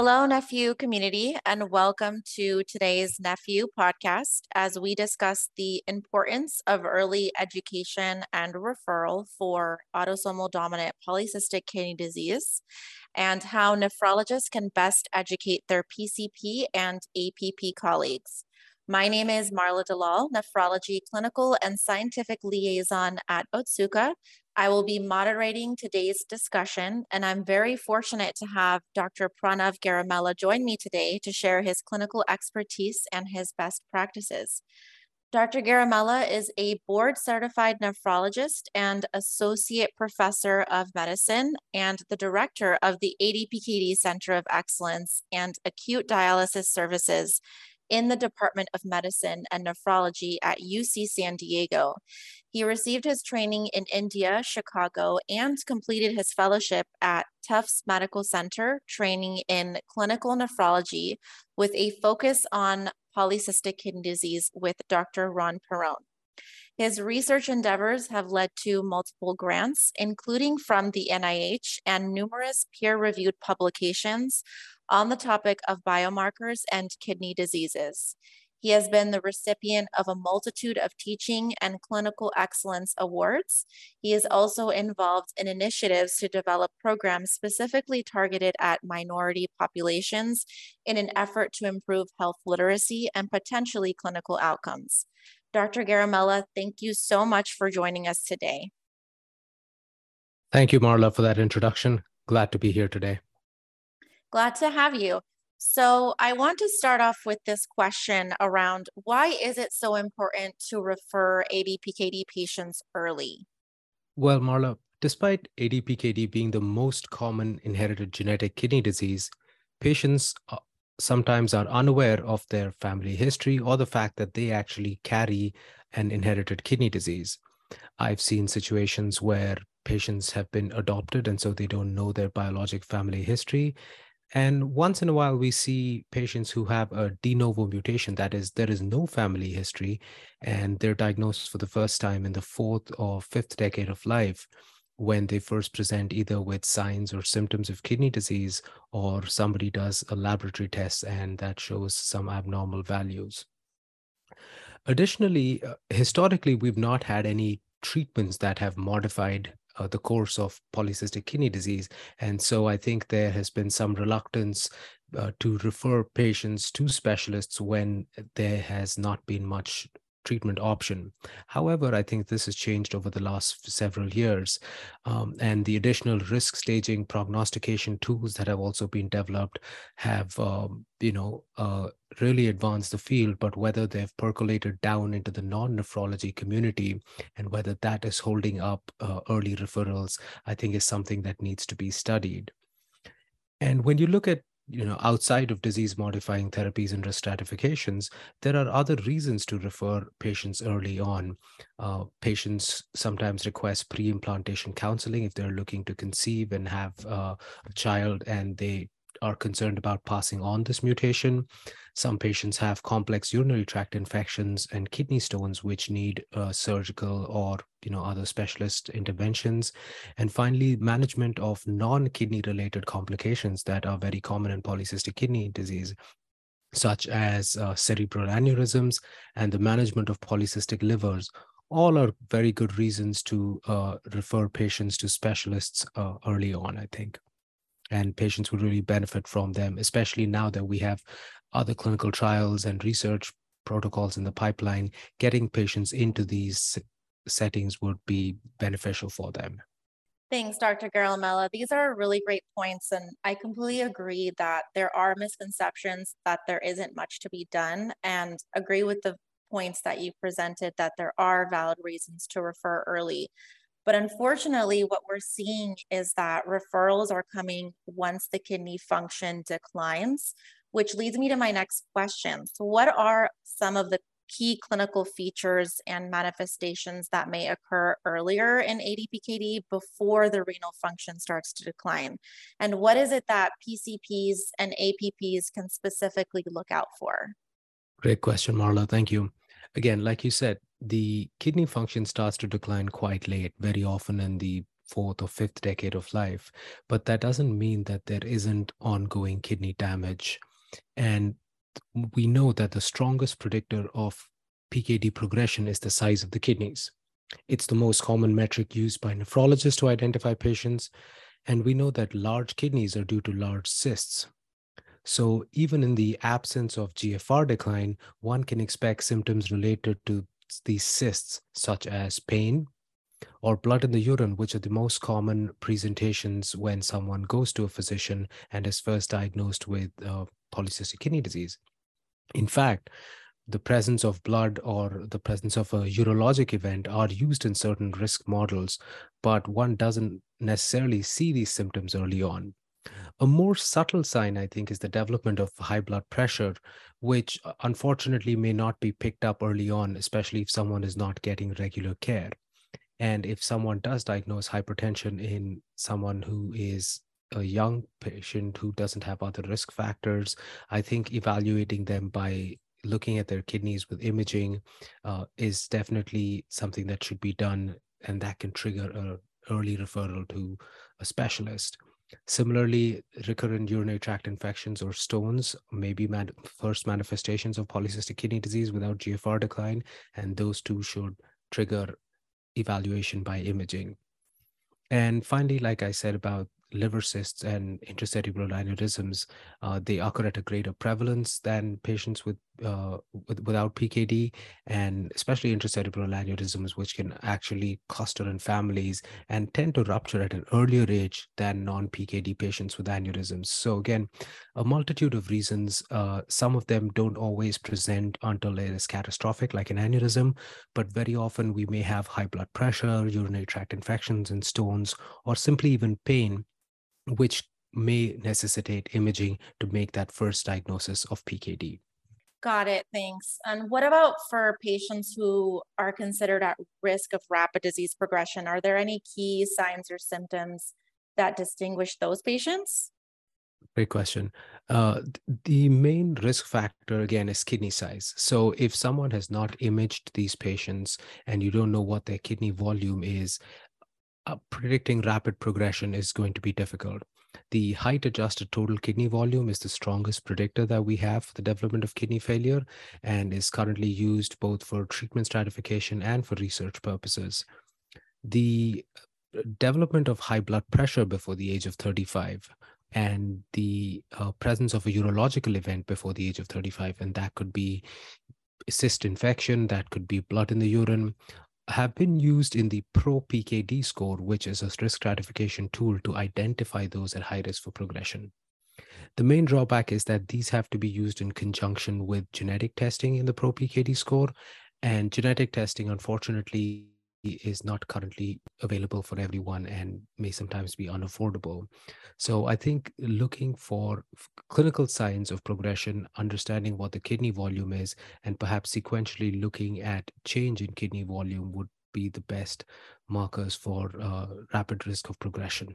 Hello, NephU community, and welcome to today's NephU podcast as we discuss the importance of early education and referral for autosomal dominant polycystic kidney disease and how nephrologists can best educate their PCP and APP colleagues. My name is Marla Dallal, nephrology clinical and scientific liaison at Otsuka. I will be moderating today's discussion, and I'm very fortunate to have Dr. Pranav Garimella join me today to share his clinical expertise and his best practices. Dr. Garimella is a board-certified nephrologist and associate professor of medicine and the director of the ADPKD Center of Excellence and Acute Dialysis Services in the Department of Medicine and Nephrology at UC San Diego. He received his training in India, Chicago, and completed his fellowship at Tufts Medical Center, training in clinical nephrology with a focus on polycystic kidney disease with Dr. Ron Perrone. His research endeavors have led to multiple grants, including from the NIH, and numerous peer-reviewed publications on the topic of biomarkers and kidney diseases. He has been the recipient of a multitude of teaching and clinical excellence awards. He is also involved in initiatives to develop programs specifically targeted at minority populations in an effort to improve health literacy and potentially clinical outcomes. Dr. Garimella, thank you so much for joining us today. Thank you, Marla, for that introduction. Glad to be here today. Glad to have you. So I want to start off with this question around why is it so important to refer ADPKD patients early? Well, Marla, despite ADPKD being the most common inherited genetic kidney disease, patients sometimes are unaware of their family history or the fact that they actually carry an inherited kidney disease. I've seen situations where patients have been adopted and so they don't know their biologic family history. And once in a while, we see patients who have a de novo mutation, that is, there is no family history, and they're diagnosed for the first time in the fourth or fifth decade of life when they first present either with signs or symptoms of kidney disease, or somebody does a laboratory test and that shows some abnormal values. Additionally, historically, we've not had any treatments that have modified the course of polycystic kidney disease. And so I think there has been some reluctance to refer patients to specialists when there has not been much treatment option. However, I think this has changed over the last several years, and the additional risk staging prognostication tools that have also been developed have really advanced the field, but whether they've percolated down into the non-nephrology community and whether that is holding up early referrals, I think is something that needs to be studied. And when you look at outside of disease-modifying therapies and risk stratifications, there are other reasons to refer patients early on. Patients sometimes request pre-implantation counseling if they're looking to conceive and have a child and they are concerned about passing on this mutation. Some patients have complex urinary tract infections and kidney stones, which need surgical or other specialist interventions. And finally, management of non-kidney related complications that are very common in polycystic kidney disease, such as cerebral aneurysms and the management of polycystic livers. All are very good reasons to refer patients to specialists early on, I think. And patients would really benefit from them, especially now that we have other clinical trials and research protocols in the pipeline. Getting patients into these settings would be beneficial for them. Thanks, Dr. Garimella. These are really great points, and I completely agree that there are misconceptions that there isn't much to be done, and agree with the points that you presented that there are valid reasons to refer early. But unfortunately, what we're seeing is that referrals are coming once the kidney function declines, which leads me to my next question. So what are some of the key clinical features and manifestations that may occur earlier in ADPKD before the renal function starts to decline? And what is it that PCPs and APPs can specifically look out for? Great question, Marla. Thank you. Again, like you said, the kidney function starts to decline quite late, very often in the fourth or fifth decade of life, but that doesn't mean that there isn't ongoing kidney damage. And we know that the strongest predictor of PKD progression is the size of the kidneys. It's the most common metric used by nephrologists to identify patients. And we know that large kidneys are due to large cysts. So even in the absence of GFR decline, one can expect symptoms related to these cysts, such as pain or blood in the urine, which are the most common presentations when someone goes to a physician and is first diagnosed with polycystic kidney disease. In fact, the presence of blood or the presence of a urologic event are used in certain risk models, but one doesn't necessarily see these symptoms early on. A more subtle sign, I think, is the development of high blood pressure, which unfortunately may not be picked up early on, especially if someone is not getting regular care. And if someone does diagnose hypertension in someone who is a young patient who doesn't have other risk factors, I think evaluating them by looking at their kidneys with imaging is definitely something that should be done, and that can trigger an early referral to a specialist. Similarly, recurrent urinary tract infections or stones may be first manifestations of polycystic kidney disease without GFR decline, and those two should trigger evaluation by imaging. And finally, like I said about liver cysts and intracerebral aneurysms, they occur at a greater prevalence than patients without PKD, and especially intracerebral aneurysms, which can actually cluster in families and tend to rupture at an earlier age than non-PKD patients with aneurysms. So again, a multitude of reasons. Some of them don't always present until it is catastrophic, like an aneurysm, but very often we may have high blood pressure, urinary tract infections and stones, or simply even pain, which may necessitate imaging to make that first diagnosis of PKD. Got it, thanks. And what about for patients who are considered at risk of rapid disease progression? Are there any key signs or symptoms that distinguish those patients? Great question. The main risk factor, again, is kidney size. So if someone has not imaged these patients and you don't know what their kidney volume is, predicting rapid progression is going to be difficult. The height-adjusted total kidney volume is the strongest predictor that we have for the development of kidney failure and is currently used both for treatment stratification and for research purposes. The development of high blood pressure before the age of 35 and the presence of a urological event before the age of 35, and that could be cyst infection, that could be blood in the urine, have been used in the ProPKD score, which is a risk stratification tool to identify those at high risk for progression. The main drawback is that these have to be used in conjunction with genetic testing in the ProPKD score, and genetic testing, unfortunately, is not currently available for everyone and may sometimes be unaffordable. So I think looking for clinical signs of progression, understanding what the kidney volume is, and perhaps sequentially looking at change in kidney volume would be the best markers for rapid risk of progression.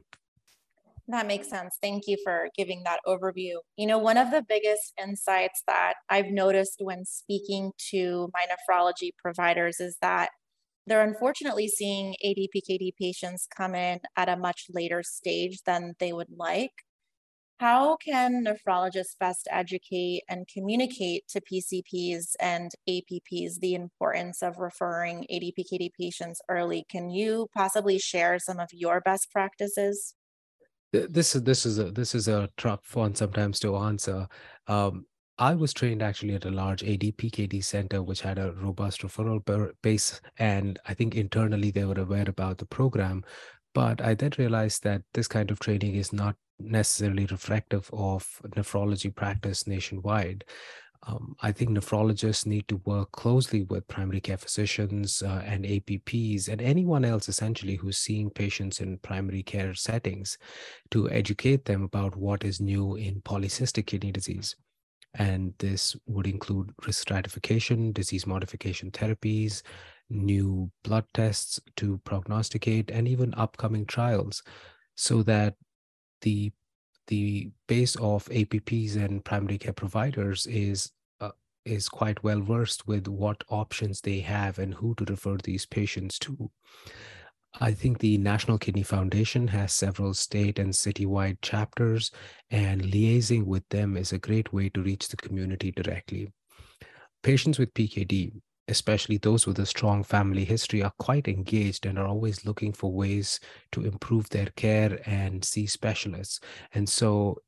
That makes sense. Thank you for giving that overview. You know, one of the biggest insights that I've noticed when speaking to my nephrology providers is that they're unfortunately seeing ADPKD patients come in at a much later stage than they would like. How can nephrologists best educate and communicate to PCPs and APPs the importance of referring ADPKD patients early? Can you possibly share some of your best practices? This is a tough one sometimes to answer. I was trained actually at a large ADPKD center, which had a robust referral base, and I think internally they were aware about the program. But I then realized that this kind of training is not necessarily reflective of nephrology practice nationwide. I think nephrologists need to work closely with primary care physicians and APPs and anyone else essentially who's seeing patients in primary care settings to educate them about what is new in polycystic kidney disease. And this would include risk stratification, disease modification therapies, new blood tests to prognosticate, and even upcoming trials, so that the base of APPs and primary care providers is quite well versed with what options they have and who to refer these patients to. I think the National Kidney Foundation has several state and citywide chapters, and liaising with them is a great way to reach the community directly. Patients with PKD, especially those with a strong family history, are quite engaged and are always looking for ways to improve their care and see specialists. And so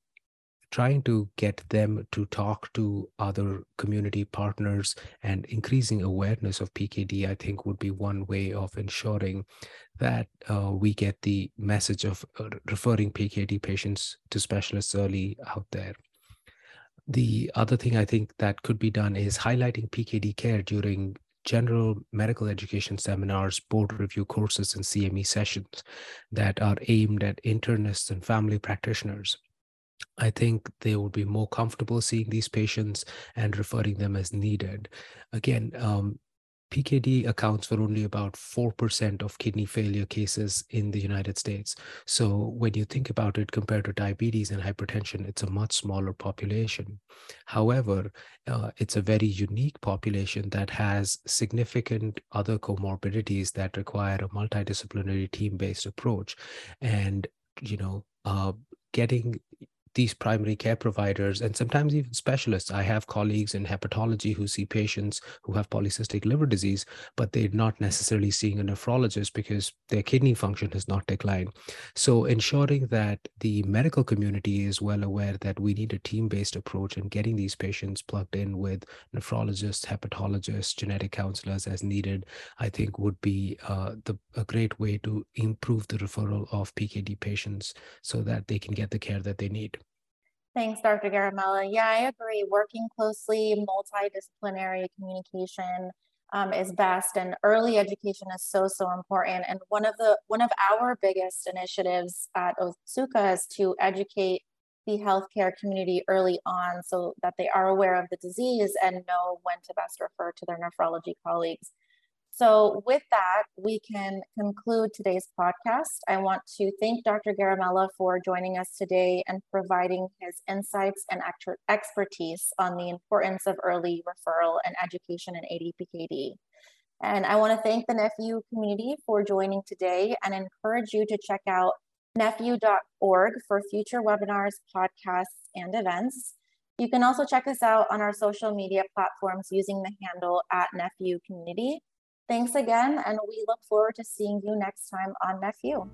trying to get them to talk to other community partners and increasing awareness of PKD, I think, would be one way of ensuring that we get the message of referring PKD patients to specialists early out there. The other thing I think that could be done is highlighting PKD care during general medical education seminars, board review courses, and CME sessions that are aimed at internists and family practitioners. I think they would be more comfortable seeing these patients and referring them as needed. Again, PKD accounts for only about 4% of kidney failure cases in the United States. So when you think about it compared to diabetes and hypertension, it's a much smaller population. However, it's a very unique population that has significant other comorbidities that require a multidisciplinary team-based approach. And, you know, getting these primary care providers and sometimes even specialists. I have colleagues in hepatology who see patients who have polycystic liver disease, but they're not necessarily seeing a nephrologist because their kidney function has not declined. So ensuring that the medical community is well aware that we need a team-based approach and getting these patients plugged in with nephrologists, hepatologists, genetic counselors as needed, I think would be a great way to improve the referral of PKD patients so that they can get the care that they need. Thanks, Dr. Garimella. Yeah, I agree. Working closely, multidisciplinary communication is best, and early education is so important. And one of our biggest initiatives at Otsuka is to educate the healthcare community early on, so that they are aware of the disease and know when to best refer to their nephrology colleagues. So with that, we can conclude today's podcast. I want to thank Dr. Garimella for joining us today and providing his insights and expertise on the importance of early referral and education in ADPKD. And I want to thank the NephU community for joining today and encourage you to check out nephu.org for future webinars, podcasts, and events. You can also check us out on our social media platforms using the handle @nephucommunity. Thanks again, and we look forward to seeing you next time on NephU.